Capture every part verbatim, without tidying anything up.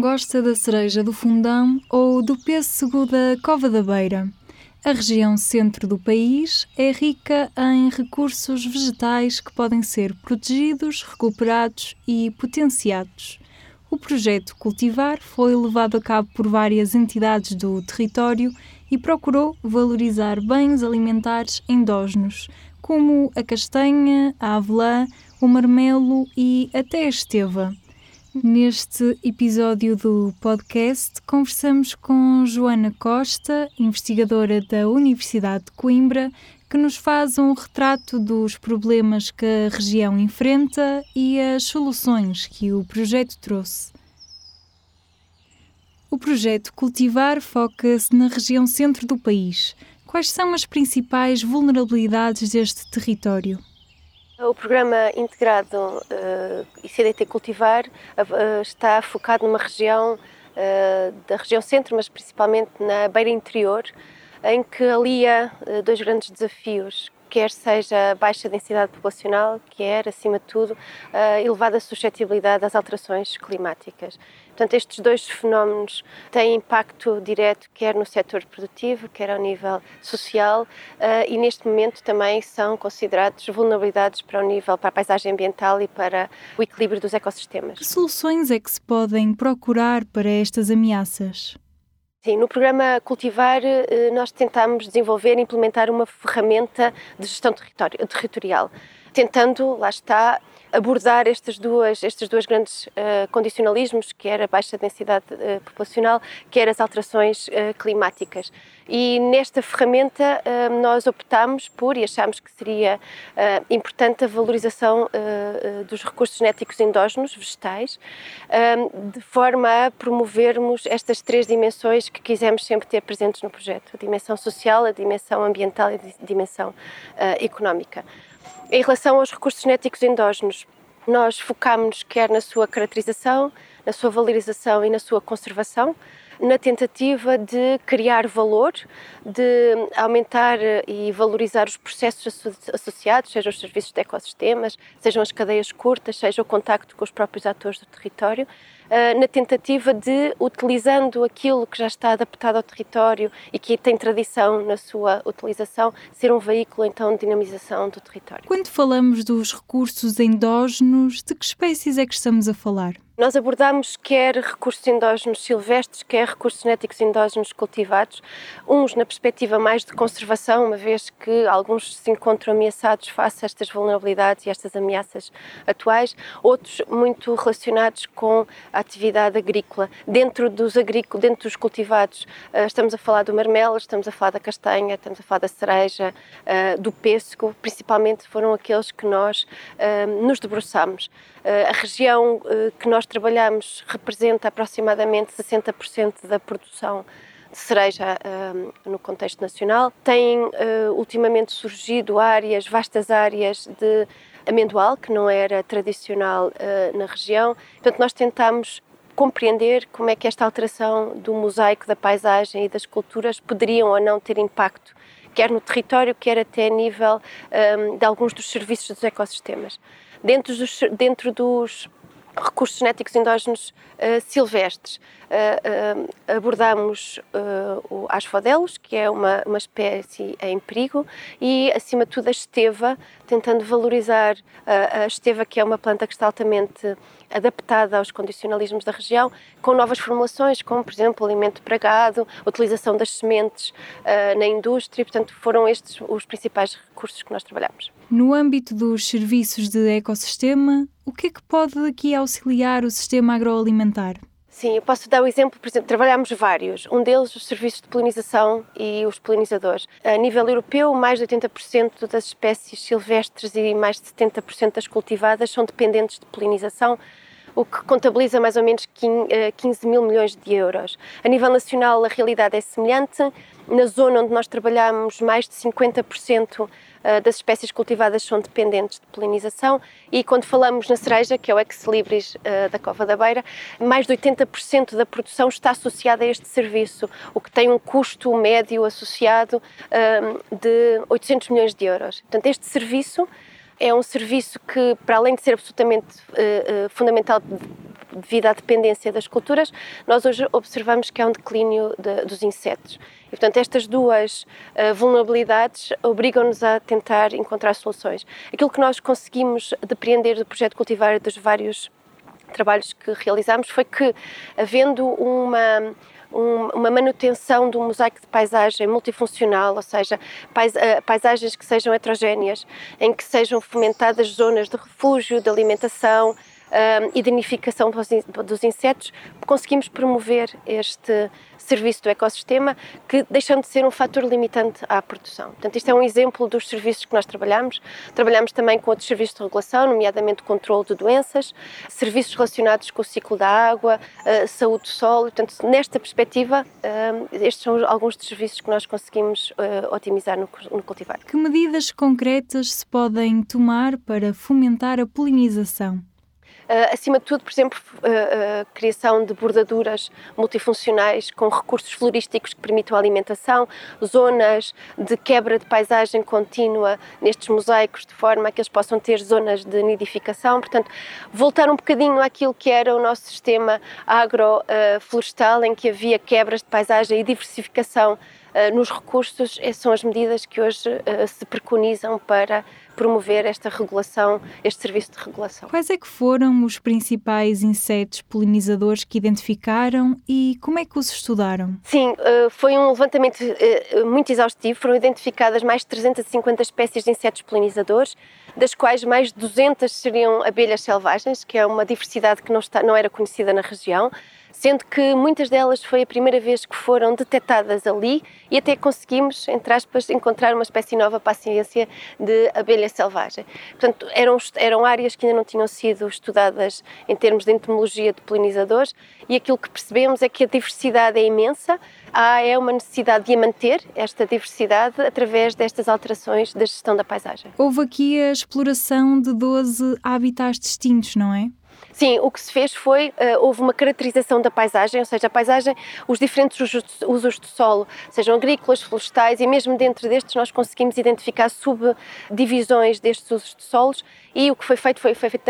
não gosta da cereja do Fundão ou do pêssego da Cova da Beira. A região centro do país é rica em recursos vegetais que podem ser protegidos, recuperados e potenciados. O projeto Cultivar foi levado a cabo por várias entidades do território e procurou valorizar bens alimentares endógenos, como a castanha, a avelã, o marmelo e até a esteva. Neste episódio do podcast, conversamos com Joana Costa, investigadora da Universidade de Coimbra, que nos faz um retrato dos problemas que a região enfrenta e as soluções que o projeto trouxe. O projeto Cultivar foca-se na região centro do país. Quais são as principais vulnerabilidades deste território? O programa integrado uh, I C D T Cultivar uh, está focado numa região, uh, da região centro, mas principalmente na Beira Interior, em que alia uh, dois grandes desafios, quer seja a baixa densidade populacional, quer, acima de tudo, a elevada suscetibilidade às alterações climáticas. Portanto, estes dois fenómenos têm impacto direto quer no setor produtivo, quer ao nível social e, neste momento, também são considerados vulnerabilidades para o nível, para a paisagem ambiental e para o equilíbrio dos ecossistemas. Que soluções é que se podem procurar para estas ameaças? Sim, no programa Cultivar nós tentámos desenvolver e implementar uma ferramenta de gestão territorial, tentando, lá está, abordar estas duas, estes dois grandes uh, condicionalismos, quer a baixa densidade uh, populacional, quer as alterações uh, climáticas. E nesta ferramenta uh, nós optámos por, e achámos que seria uh, importante, a valorização uh, uh, dos recursos genéticos endógenos, vegetais, uh, de forma a promovermos estas três dimensões que quisemos sempre ter presentes no projeto: a dimensão social, a dimensão ambiental e a dimensão uh, económica. Em relação aos recursos genéticos endógenos, nós focámos quer na sua caracterização, na sua valorização e na sua conservação, na tentativa de criar valor, de aumentar e valorizar os processos associados, sejam os serviços de ecossistemas, sejam as cadeias curtas, seja o contacto com os próprios atores do território, na tentativa de, utilizando aquilo que já está adaptado ao território e que tem tradição na sua utilização, ser um veículo, então, de dinamização do território. Quando falamos dos recursos endógenos, de que espécies é que estamos a falar? Nós abordamos quer recursos endógenos silvestres, quer recursos genéticos endógenos cultivados, uns na perspectiva mais de conservação, uma vez que alguns se encontram ameaçados face a estas vulnerabilidades e estas ameaças atuais, outros muito relacionados com a atividade agrícola. Dentro dos, agric... Dentro dos cultivados estamos a falar do marmelo, estamos a falar da castanha, estamos a falar da cereja, do pêssego, principalmente foram aqueles que nós nos debruçámos. A região que nós trabalhamos representa aproximadamente sessenta por cento da produção de cereja um, no contexto nacional. Tem uh, ultimamente surgido áreas, vastas áreas de amendoal, que não era tradicional uh, na região. Portanto, nós tentámos compreender como é que esta alteração do mosaico da paisagem e das culturas poderiam ou não ter impacto, quer no território, quer até a nível um, de alguns dos serviços dos ecossistemas. Dentro dos, dentro dos recursos genéticos endógenos uh, silvestres. Uh, uh, abordamos uh, o asfodelos, que é uma, uma espécie em perigo, e, acima de tudo, a esteva, tentando valorizar uh, a esteva, que é uma planta que está altamente adaptada aos condicionalismos da região, com novas formulações, como, por exemplo, alimento para gado, utilização das sementes uh, na indústria. Portanto, foram estes os principais recursos que nós trabalhamos. No âmbito dos serviços de ecossistema, o que é que pode aqui auxiliar o sistema agroalimentar? Sim, eu posso dar um exemplo. Por exemplo, trabalhámos vários. Um deles, os serviços de polinização e os polinizadores. A nível europeu, mais de oitenta por cento das espécies silvestres e mais de setenta por cento das cultivadas são dependentes de polinização, o que contabiliza mais ou menos quinze mil milhões de euros. A nível nacional, a realidade é semelhante. Na zona onde nós trabalhamos, mais de cinquenta por cento das espécies cultivadas são dependentes de polinização e, quando falamos na cereja, que é o ex libris da Cova da Beira, mais de oitenta por cento da produção está associada a este serviço, o que tem um custo médio associado de oitocentos milhões de euros. Portanto, este serviço é um serviço que, para além de ser absolutamente fundamental devido à dependência das culturas, nós hoje observamos que há um declínio de, dos insetos. E, portanto, estas duas uh, vulnerabilidades obrigam-nos a tentar encontrar soluções. Aquilo que nós conseguimos depreender do Projeto Cultivar e dos vários trabalhos que realizámos foi que, havendo uma... uma manutenção de um mosaico de paisagem multifuncional, ou seja, paisagens que sejam heterogéneas, em que sejam fomentadas zonas de refúgio, de alimentação um, e de nidificação dos insetos, conseguimos promover este serviço do ecossistema, que deixando de ser um fator limitante à produção. Portanto, isto é um exemplo dos serviços que nós trabalhamos. Trabalhamos também com outros serviços de regulação, nomeadamente o controle de doenças, serviços relacionados com o ciclo da água, saúde do solo. Portanto, nesta perspectiva, estes são alguns dos serviços que nós conseguimos otimizar no cultivar. Que medidas concretas se podem tomar para fomentar a polinização? Uh, acima de tudo, por exemplo, uh, uh, criação de bordaduras multifuncionais com recursos florísticos que permitam a alimentação, zonas de quebra de paisagem contínua nestes mosaicos, de forma que eles possam ter zonas de nidificação. Portanto, voltar um bocadinho àquilo que era o nosso sistema agroflorestal, uh, em que havia quebras de paisagem e diversificação uh, nos recursos. Essas são as medidas que hoje uh, se preconizam para promover esta regulação, este serviço de regulação. Quais é que foram os principais insetos polinizadores que identificaram e como é que os estudaram? Sim, foi um levantamento muito exaustivo. Foram identificadas mais de trezentas e cinquenta espécies de insetos polinizadores, das quais mais de duzentas seriam abelhas selvagens, que é uma diversidade que não, está, não era conhecida na região, sendo que muitas delas foi a primeira vez que foram detectadas ali e até conseguimos, entre aspas, encontrar uma espécie nova para a ciência de abelha selvagem. Portanto, eram, eram áreas que ainda não tinham sido estudadas em termos de entomologia de polinizadores, e aquilo que percebemos é que a diversidade é imensa. Há é uma necessidade de manter esta diversidade através destas alterações da gestão da paisagem. Houve aqui a exploração de doze habitats distintos, não é? Sim, o que se fez foi, uh, houve uma caracterização da paisagem, ou seja, a paisagem, os diferentes usos, usos do solo, sejam agrícolas, florestais, e mesmo dentro destes nós conseguimos identificar subdivisões destes usos de solos, e o que foi feito foi, foi feito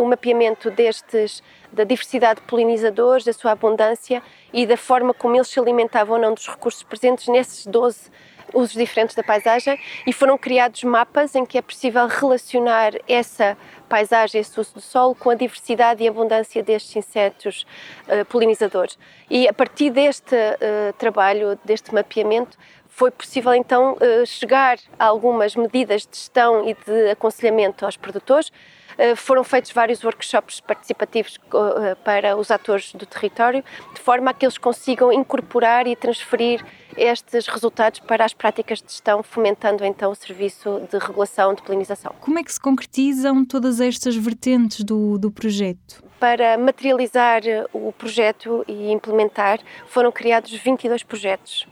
o mapeamento destes, da diversidade de polinizadores, da sua abundância e da forma como eles se alimentavam ou não dos recursos presentes nesses doze usos diferentes da paisagem, e foram criados mapas em que é possível relacionar essa paisagem, esse uso do solo, com a diversidade e abundância destes insetos uh, polinizadores. E a partir deste uh, trabalho, deste mapeamento, foi possível então uh, chegar a algumas medidas de gestão e de aconselhamento aos produtores. Uh, foram feitos vários workshops participativos uh, para os atores do território, de forma a que eles consigam incorporar e transferir estes resultados para as práticas de gestão, fomentando então o serviço de regulação de polinização. Como é que se concretizam todas estas vertentes do, do projeto? Para materializar o projeto e implementar, foram criados vinte e dois projetos.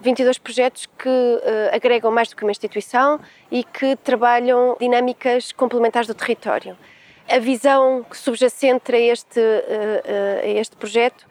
vinte e dois projetos que uh, agregam mais do que uma instituição e que trabalham dinâmicas complementares do território. A visão subjacente a este, uh, uh, a este projeto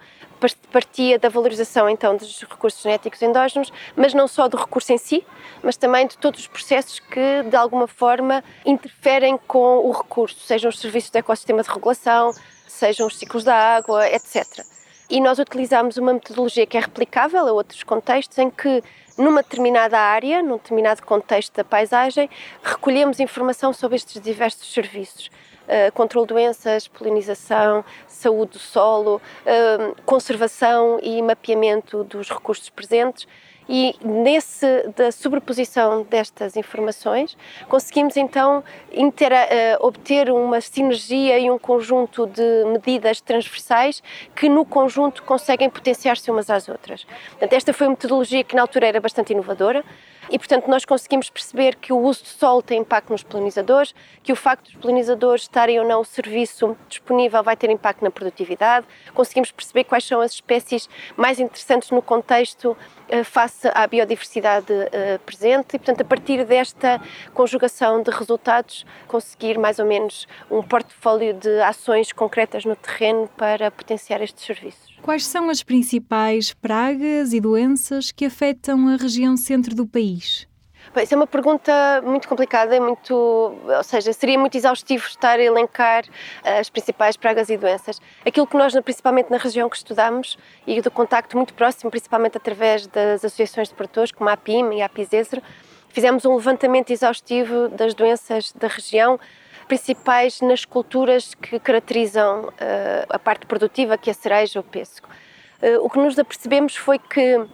partia da valorização então dos recursos genéticos endógenos, mas não só do recurso em si, mas também de todos os processos que de alguma forma interferem com o recurso, sejam os serviços do ecossistema de regulação, sejam os ciclos da água, etcétera. E nós utilizámos uma metodologia que é replicável a outros contextos, em que numa determinada área, num determinado contexto da paisagem, recolhemos informação sobre estes diversos serviços. Uh, controle de doenças, polinização, saúde do solo, uh, conservação e mapeamento dos recursos presentes. E nesse, da sobreposição destas informações, conseguimos então intera, uh, obter uma sinergia e um conjunto de medidas transversais que no conjunto conseguem potenciar-se umas às outras. Portanto, esta foi uma metodologia que na altura era bastante inovadora e, portanto, nós conseguimos perceber que o uso do solo tem impacto nos polinizadores, que o facto dos polinizadores estarem ou não o serviço disponível vai ter impacto na produtividade, conseguimos perceber quais são as espécies mais interessantes no contexto uh, face à biodiversidade uh, presente e, portanto, a partir desta conjugação de resultados, conseguir mais ou menos um portfólio de ações concretas no terreno para potenciar estes serviços. Quais são as principais pragas e doenças que afetam a região centro do país? Isso é uma pergunta muito complicada, é muito, ou seja, seria muito exaustivo estar a elencar as principais pragas e doenças. Aquilo que nós, principalmente na região que estudamos e do contacto muito próximo, principalmente através das associações de produtores, como a APIM e a APIS-ESRE, fizemos um levantamento exaustivo das doenças da região, principais nas culturas que caracterizam uh, a parte produtiva, que é a cereja ou o pêssego. Uh, o que nos apercebemos foi que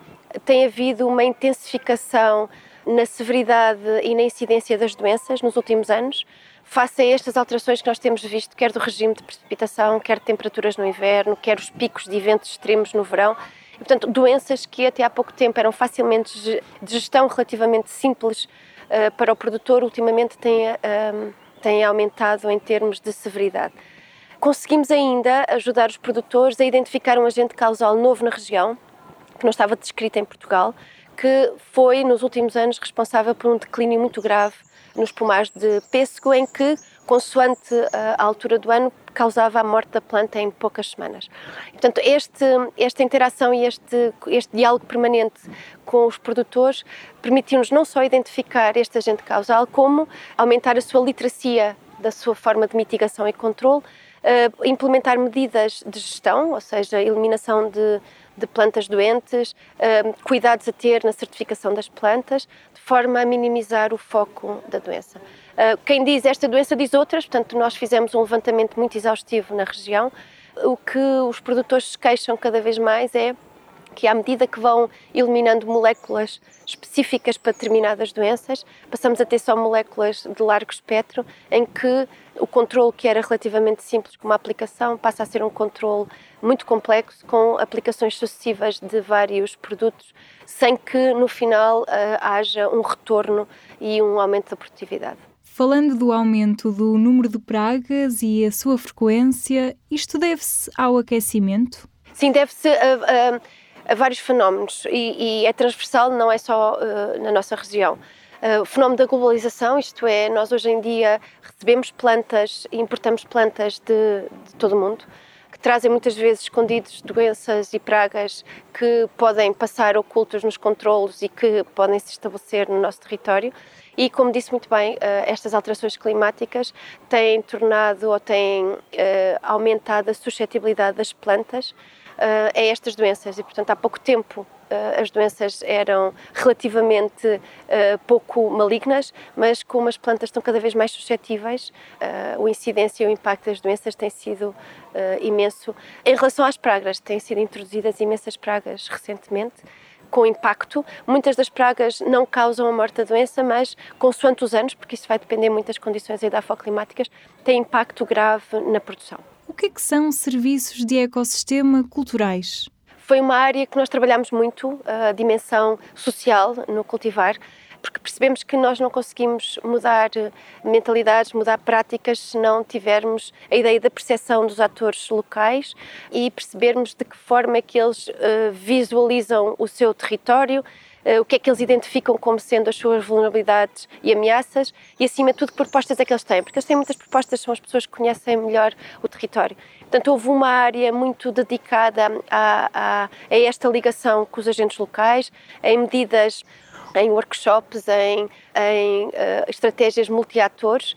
tem havido uma intensificação na severidade e na incidência das doenças nos últimos anos, face a estas alterações que nós temos visto, quer do regime de precipitação, quer de temperaturas no inverno, quer os picos de eventos extremos no verão. E, portanto, doenças que até há pouco tempo eram facilmente de gestão relativamente simples uh, para o produtor, ultimamente têm, uh, têm aumentado em termos de severidade. Conseguimos ainda ajudar os produtores a identificar um agente causal novo na região, que não estava descrito em Portugal, que foi, nos últimos anos, responsável por um declínio muito grave nos pomares de pêssego, em que, consoante a altura do ano, causava a morte da planta em poucas semanas. Portanto, este, esta interação e este, este diálogo permanente com os produtores permitiu-nos não só identificar este agente causal, como aumentar a sua literacia da sua forma de mitigação e controle, implementar medidas de gestão, ou seja, eliminação de, de plantas doentes, cuidados a ter na certificação das plantas, de forma a minimizar o foco da doença. Quem diz esta doença diz outras, portanto nós fizemos um levantamento muito exaustivo na região. O que os produtores se queixam cada vez mais é que, à medida que vão eliminando moléculas específicas para determinadas doenças, passamos a ter só moléculas de largo espectro, em que o controle que era relativamente simples, como a aplicação, passa a ser um controle muito complexo, com aplicações sucessivas de vários produtos, sem que no final haja um retorno e um aumento da produtividade. Falando do aumento do número de pragas e a sua frequência, isto deve-se ao aquecimento? Sim, deve-se a, a, a vários fenómenos e, e é transversal, não é só uh, na nossa região. Uh, o fenómeno da globalização, isto é, nós hoje em dia recebemos plantas e importamos plantas de, de todo o mundo, que trazem muitas vezes escondidos doenças e pragas que podem passar ocultos nos controlos e que podem se estabelecer no nosso território. E, como disse muito bem, estas alterações climáticas têm tornado ou têm aumentado a suscetibilidade das plantas a estas doenças. E, portanto, há pouco tempo as doenças eram relativamente pouco malignas, mas como as plantas estão cada vez mais suscetíveis, a incidência e o impacto das doenças tem sido imenso. Em relação às pragas, têm sido introduzidas imensas pragas recentemente, com impacto. Muitas das pragas não causam a morte da doença, mas, consoante os anos, porque isso vai depender muito das condições edafoclimáticas, tem impacto grave na produção. O que é que são serviços de ecossistema culturais? Foi uma área que nós trabalhamos muito, a dimensão social no cultivar, porque percebemos que nós não conseguimos mudar mentalidades, mudar práticas, se não tivermos a ideia da percepção dos atores locais e percebermos de que forma é que eles visualizam o seu território, o que é que eles identificam como sendo as suas vulnerabilidades e ameaças e, acima de tudo, que propostas é que eles têm, porque eles têm muitas propostas, são as pessoas que conhecem melhor o território. Portanto, houve uma área muito dedicada a, a, a esta ligação com os agentes locais, em medidas, em workshops, em, em uh, estratégias multiatores,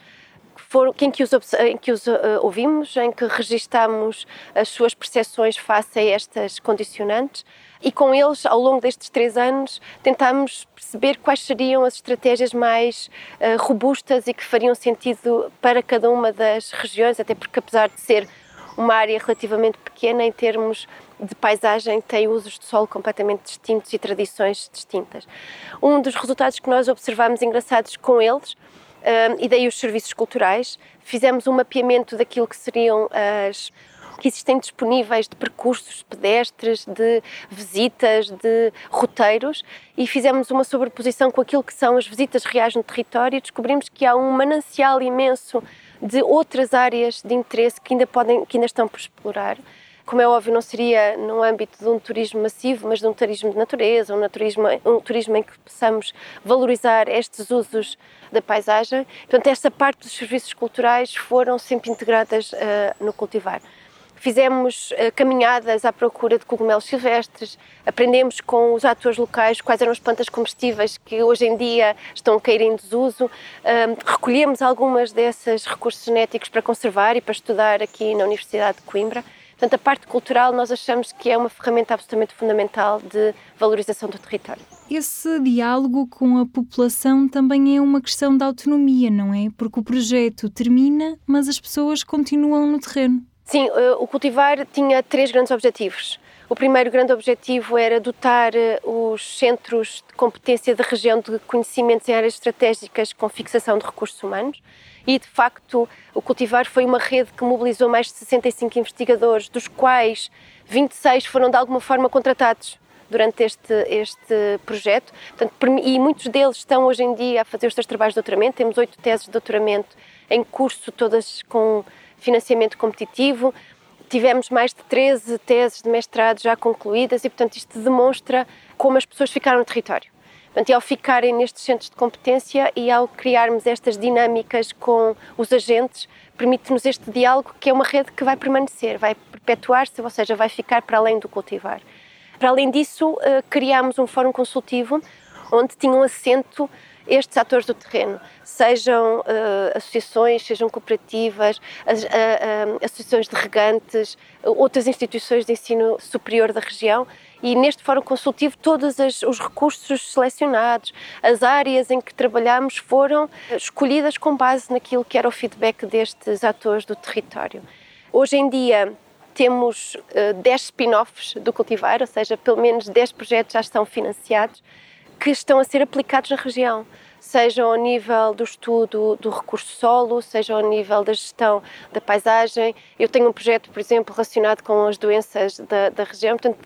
que, em que os, em que os uh, ouvimos, em que registámos as suas percepções face a estas condicionantes e com eles, ao longo destes três anos, tentámos perceber quais seriam as estratégias mais uh, robustas e que fariam sentido para cada uma das regiões, até porque, apesar de ser uma área relativamente pequena em termos de paisagem, tem usos de solo completamente distintos e tradições distintas. Um dos resultados que nós observámos engraçados com eles, e daí os serviços culturais, fizemos um mapeamento daquilo que seriam as que existem disponíveis de percursos pedestres, de visitas, de roteiros, e fizemos uma sobreposição com aquilo que são as visitas reais no território e descobrimos que há um manancial imenso de outras áreas de interesse que ainda podem, que ainda estão por explorar. Como é óbvio, não seria no âmbito de um turismo massivo, mas de um turismo de natureza, um turismo, um turismo em que possamos valorizar estes usos da paisagem. Portanto, esta parte dos serviços culturais foram sempre integradas uh, no cultivar. Fizemos uh, caminhadas à procura de cogumelos silvestres, aprendemos com os atores locais quais eram as plantas comestíveis que hoje em dia estão a cair em desuso, uh, recolhemos algumas desses recursos genéticos para conservar e para estudar aqui na Universidade de Coimbra. Portanto, a parte cultural nós achamos que é uma ferramenta absolutamente fundamental de valorização do território. Esse diálogo com a população também é uma questão de autonomia, não é? Porque o projeto termina, mas as pessoas continuam no terreno. Sim, o Cultivar tinha três grandes objetivos. O primeiro grande objetivo era dotar os centros de competência da região de conhecimentos em áreas estratégicas com fixação de recursos humanos. E, de facto, o Cultivar foi uma rede que mobilizou mais de sessenta e cinco investigadores, dos quais vinte e seis foram, de alguma forma, contratados durante este, este projeto. Portanto, e muitos deles estão, hoje em dia, a fazer os seus trabalhos de doutoramento. Temos oito teses de doutoramento em curso, todas com financiamento competitivo. Tivemos mais de treze teses de mestrado já concluídas e, portanto, isto demonstra como as pessoas ficaram no território. Portanto, e ao ficarem nestes centros de competência e ao criarmos estas dinâmicas com os agentes, permite-nos este diálogo, que é uma rede que vai permanecer, vai perpetuar-se, ou seja, vai ficar para além do Cultivar. Para além disso, criámos um fórum consultivo onde tinham assento estes atores do terreno, sejam uh, associações, sejam cooperativas, as, uh, uh, associações de regantes, outras instituições de ensino superior da região, e neste fórum consultivo todos as, os recursos selecionados, as áreas em que trabalhamos foram escolhidas com base naquilo que era o feedback destes atores do território. Hoje em dia temos uh, dez spin-offs do Cultivar, ou seja, pelo menos dez projetos já estão financiados, que estão a ser aplicados na região, seja ao nível do estudo do recurso solo, seja ao nível da gestão da paisagem. Eu tenho um projeto, por exemplo, relacionado com as doenças da, da região. Portanto,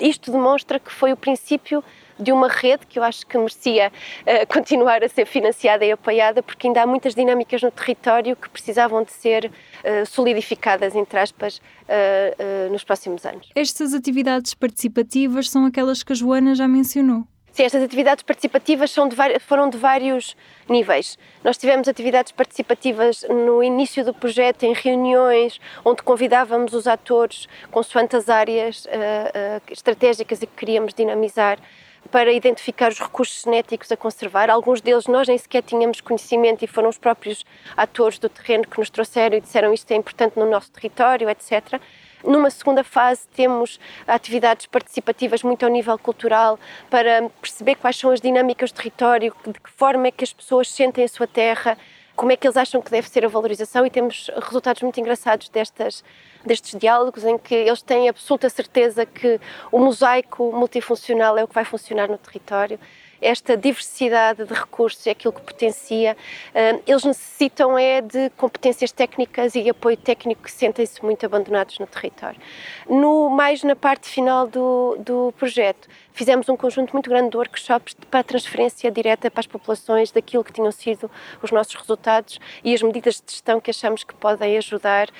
isto demonstra que foi o princípio de uma rede que eu acho que merecia uh, continuar a ser financiada e apoiada, porque ainda há muitas dinâmicas no território que precisavam de ser uh, solidificadas, entre aspas, uh, uh, nos próximos anos. Estas atividades participativas são aquelas que a Joana já mencionou? Sim, estas atividades participativas são de vários, foram de vários níveis. Nós tivemos atividades participativas no início do projeto, em reuniões, onde convidávamos os atores, consoante as áreas uh, uh, estratégicas que queríamos dinamizar, para identificar os recursos genéticos a conservar. Alguns deles nós nem sequer tínhamos conhecimento e foram os próprios atores do terreno que nos trouxeram e disseram isto é importante no nosso território, etcétera. Numa segunda fase temos atividades participativas muito ao nível cultural para perceber quais são as dinâmicas do território, de que forma é que as pessoas sentem a sua terra, como é que eles acham que deve ser a valorização, e temos resultados muito engraçados destas, destes diálogos em que eles têm absoluta certeza que o mosaico multifuncional é o que vai funcionar no território. Esta diversidade de recursos é aquilo que potencia. Eles necessitam é de competências técnicas e apoio técnico, que sentem-se muito abandonados no território. No, mais na parte final do, do projeto, fizemos um conjunto muito grande de workshops para a transferência direta para as populações daquilo que tinham sido os nossos resultados e as medidas de gestão que achamos que podem ajudar uh,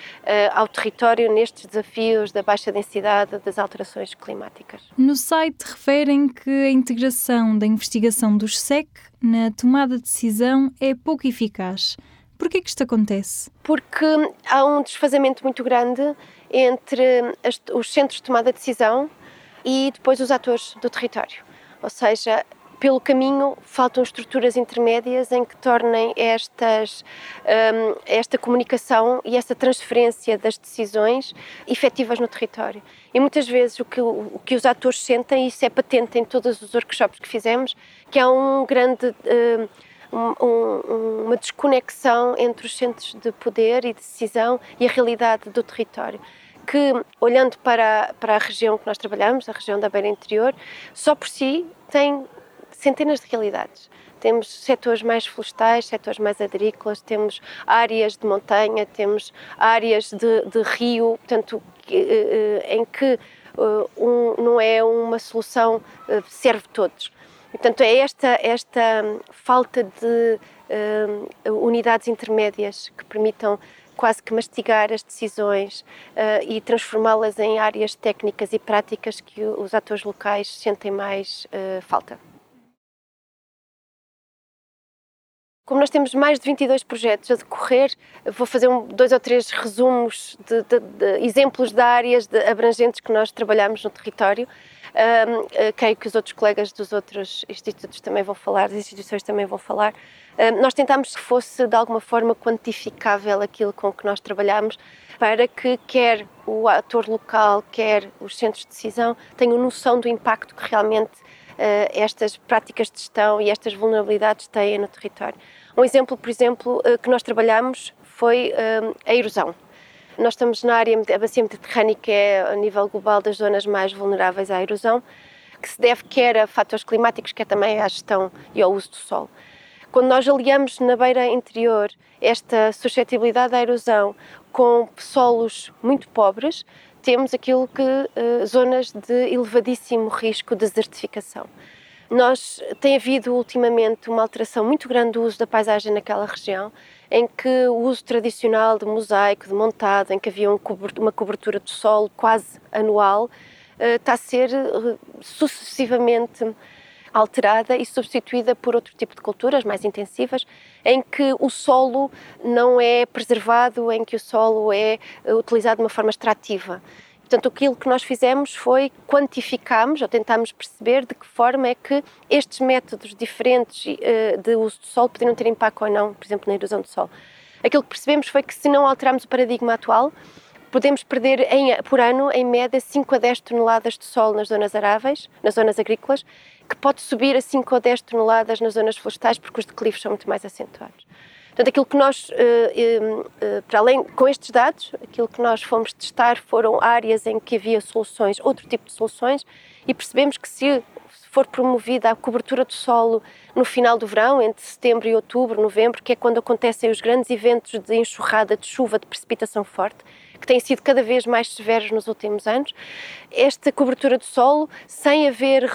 ao território nestes desafios da baixa densidade, das alterações climáticas. No site referem que a integração da investigação A investigação dos S E C na tomada de decisão é pouco eficaz. Por que é que isto acontece? Porque há um desfazamento muito grande entre as, os centros de tomada de decisão e depois os atores do território. Ou seja, pelo caminho faltam estruturas intermédias em que tornem estas, um, esta comunicação e essa transferência das decisões efetivas no território. E muitas vezes o que, o que os atores sentem, e isso é patente em todos os workshops que fizemos, que há um grande, um, um, uma desconexão entre os centros de poder e decisão e a realidade do território. Que, olhando para, para a região que nós trabalhamos, a região da Beira Interior, só por si tem centenas de realidades. Temos setores mais florestais, setores mais agrícolas, temos áreas de montanha, temos áreas de, de rio, portanto, em que um, não é uma solução, serve todos. E, portanto, é esta, esta falta de um, unidades intermédias que permitam quase que mastigar as decisões uh, e transformá-las em áreas técnicas e práticas que os atores locais sentem mais uh, falta. Como nós temos mais de vinte e dois projetos a decorrer, vou fazer um, dois ou três resumos de, de, de exemplos de áreas de, abrangentes que nós trabalhamos no território. Um, creio que os outros colegas dos outros institutos também vão falar, das instituições também vão falar. Um, nós tentámos que fosse de alguma forma quantificável aquilo com que nós trabalhamos, para que quer o ator local, quer os centros de decisão tenham noção do impacto que realmente Uh, estas práticas de gestão e estas vulnerabilidades têm no território. Um exemplo, por exemplo, uh, que nós trabalhamos foi uh, a erosão. Nós estamos na área, a bacia mediterrânica é, a nível global, das zonas mais vulneráveis à erosão, que se deve quer a fatores climáticos, quer também à gestão e ao uso do solo. Quando nós aliamos na beira interior esta suscetibilidade à erosão com solos muito pobres, temos aquilo que eh, zonas de elevadíssimo risco de desertificação. Nós, tem havido ultimamente uma alteração muito grande do uso da paisagem naquela região, em que o uso tradicional de mosaico, de montado, em que havia um cobertura, uma cobertura de solo quase anual, eh, está a ser eh, sucessivamente alterada e substituída por outro tipo de culturas mais intensivas, em que o solo não é preservado, em que o solo é utilizado de uma forma extrativa. Portanto, aquilo que nós fizemos foi quantificarmos, ou tentámos perceber de que forma é que estes métodos diferentes de uso do solo poderiam ter impacto ou não, por exemplo, na erosão do solo. Aquilo que percebemos foi que, se não alterarmos o paradigma atual, podemos perder em, por ano, em média, cinco a dez toneladas de solo nas zonas aráveis, nas zonas agrícolas, que pode subir a cinco a dez toneladas nas zonas florestais, porque os declives são muito mais acentuados. Portanto, aquilo que nós, para além, com estes dados, aquilo que nós fomos testar foram áreas em que havia soluções, outro tipo de soluções, e percebemos que, se for promovida a cobertura do solo no final do verão, entre setembro e outubro, novembro, que é quando acontecem os grandes eventos de enxurrada, de chuva, de precipitação forte, que têm sido cada vez mais severos nos últimos anos, esta cobertura do solo, sem haver,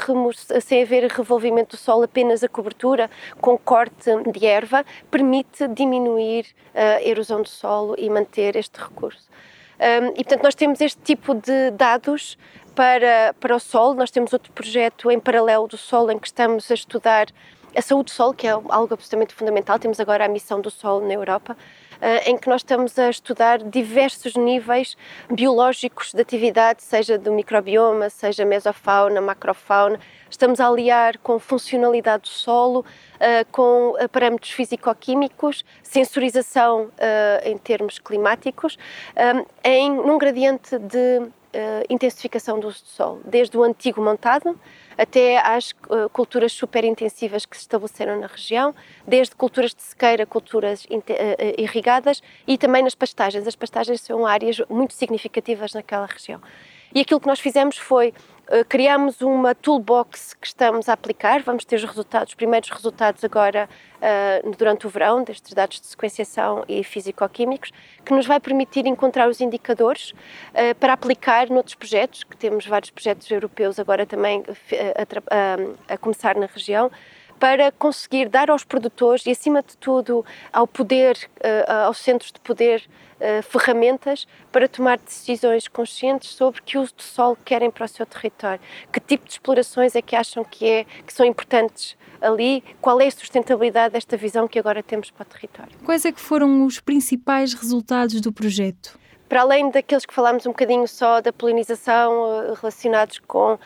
sem haver revolvimento do solo, apenas a cobertura com corte de erva, permite diminuir a erosão do solo e manter este recurso. Um, e, portanto, nós temos este tipo de dados para, para o solo. Nós temos outro projeto em paralelo do solo, em que estamos a estudar a saúde do solo, que é algo absolutamente fundamental. Temos agora a missão do solo na Europa, em que nós estamos a estudar diversos níveis biológicos de atividade, seja do microbioma, seja mesofauna, macrofauna. Estamos a aliar com funcionalidade do solo, com parâmetros físico-químicos, sensorização em termos climáticos, em, num gradiente de intensificação do uso do solo, desde o antigo montado até às culturas superintensivas que se estabeleceram na região, desde culturas de sequeira, culturas irrigadas e também nas pastagens. As pastagens são áreas muito significativas naquela região. E aquilo que nós fizemos foi, criámos uma toolbox que estamos a aplicar. Vamos ter os resultados, os primeiros resultados agora durante o verão, destes dados de sequenciação e físico-químicos, que nos vai permitir encontrar os indicadores para aplicar noutros projetos, que temos vários projetos europeus agora também a, a, a começar na região, para conseguir dar aos produtores e, acima de tudo, ao poder, aos centros de poder, ferramentas para tomar decisões conscientes sobre que uso de solo querem para o seu território, que tipo de explorações é que acham que, é, que são importantes ali, qual é a sustentabilidade desta visão que agora temos para o território. Quais é que foram os principais resultados do projeto? Para além daqueles que falámos um bocadinho só da polinização, relacionados com uh,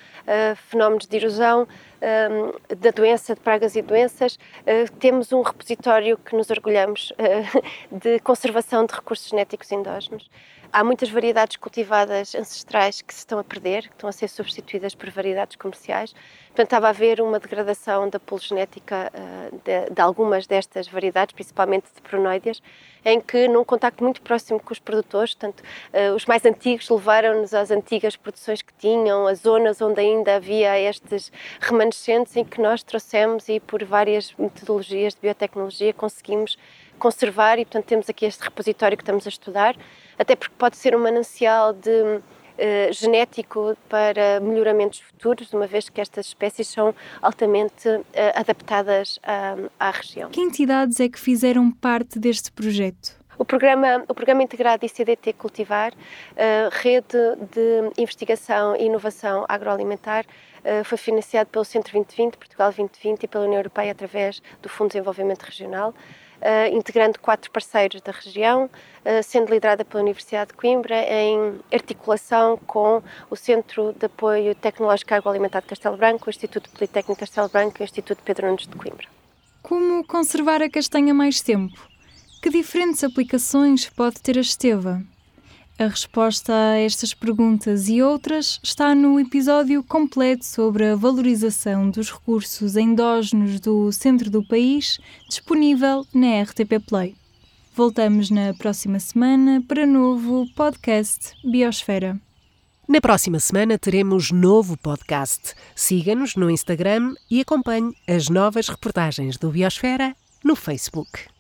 fenómenos de erosão, um, da doença, de pragas e doenças, uh, temos um repositório que nos orgulhamos uh, de conservação de recursos genéticos endógenos. Há muitas variedades cultivadas ancestrais que se estão a perder, que estão a ser substituídas por variedades comerciais. Portanto, estava a haver uma degradação da poligenética uh, de, de algumas destas variedades, principalmente de pronoideas, em que, num contacto muito próximo com os produtores, portanto, uh, os mais antigos levaram-nos às antigas produções que tinham, às zonas onde ainda havia estes remanescentes, em que nós trouxemos e, por várias metodologias de biotecnologia, conseguimos conservar. E, portanto, temos aqui este repositório que estamos a estudar, até porque pode ser um manancial de Uh, genético para melhoramentos futuros, uma vez que estas espécies são altamente uh, adaptadas uh, à região. Que entidades é que fizeram parte deste projeto? O Programa, o programa Integrado I C D T Cultivar, uh, Rede de Investigação e Inovação Agroalimentar, foi financiado pelo Centro vinte vinte, Portugal vinte vinte e pela União Europeia através do Fundo de Desenvolvimento Regional, integrando quatro parceiros da região, sendo liderada pela Universidade de Coimbra em articulação com o Centro de Apoio Tecnológico Agroalimentar de Castelo Branco, o Instituto Politécnico de Castelo Branco e o Instituto Pedro Nunes de Coimbra. Como conservar a castanha mais tempo? Que diferentes aplicações pode ter a esteva? A resposta a estas perguntas e outras está no episódio completo sobre a valorização dos recursos endógenos do centro do país, disponível na R T P Play. Voltamos na próxima semana para novo podcast Biosfera. Na próxima semana teremos novo podcast. Siga-nos no Instagram e acompanhe as novas reportagens do Biosfera no Facebook.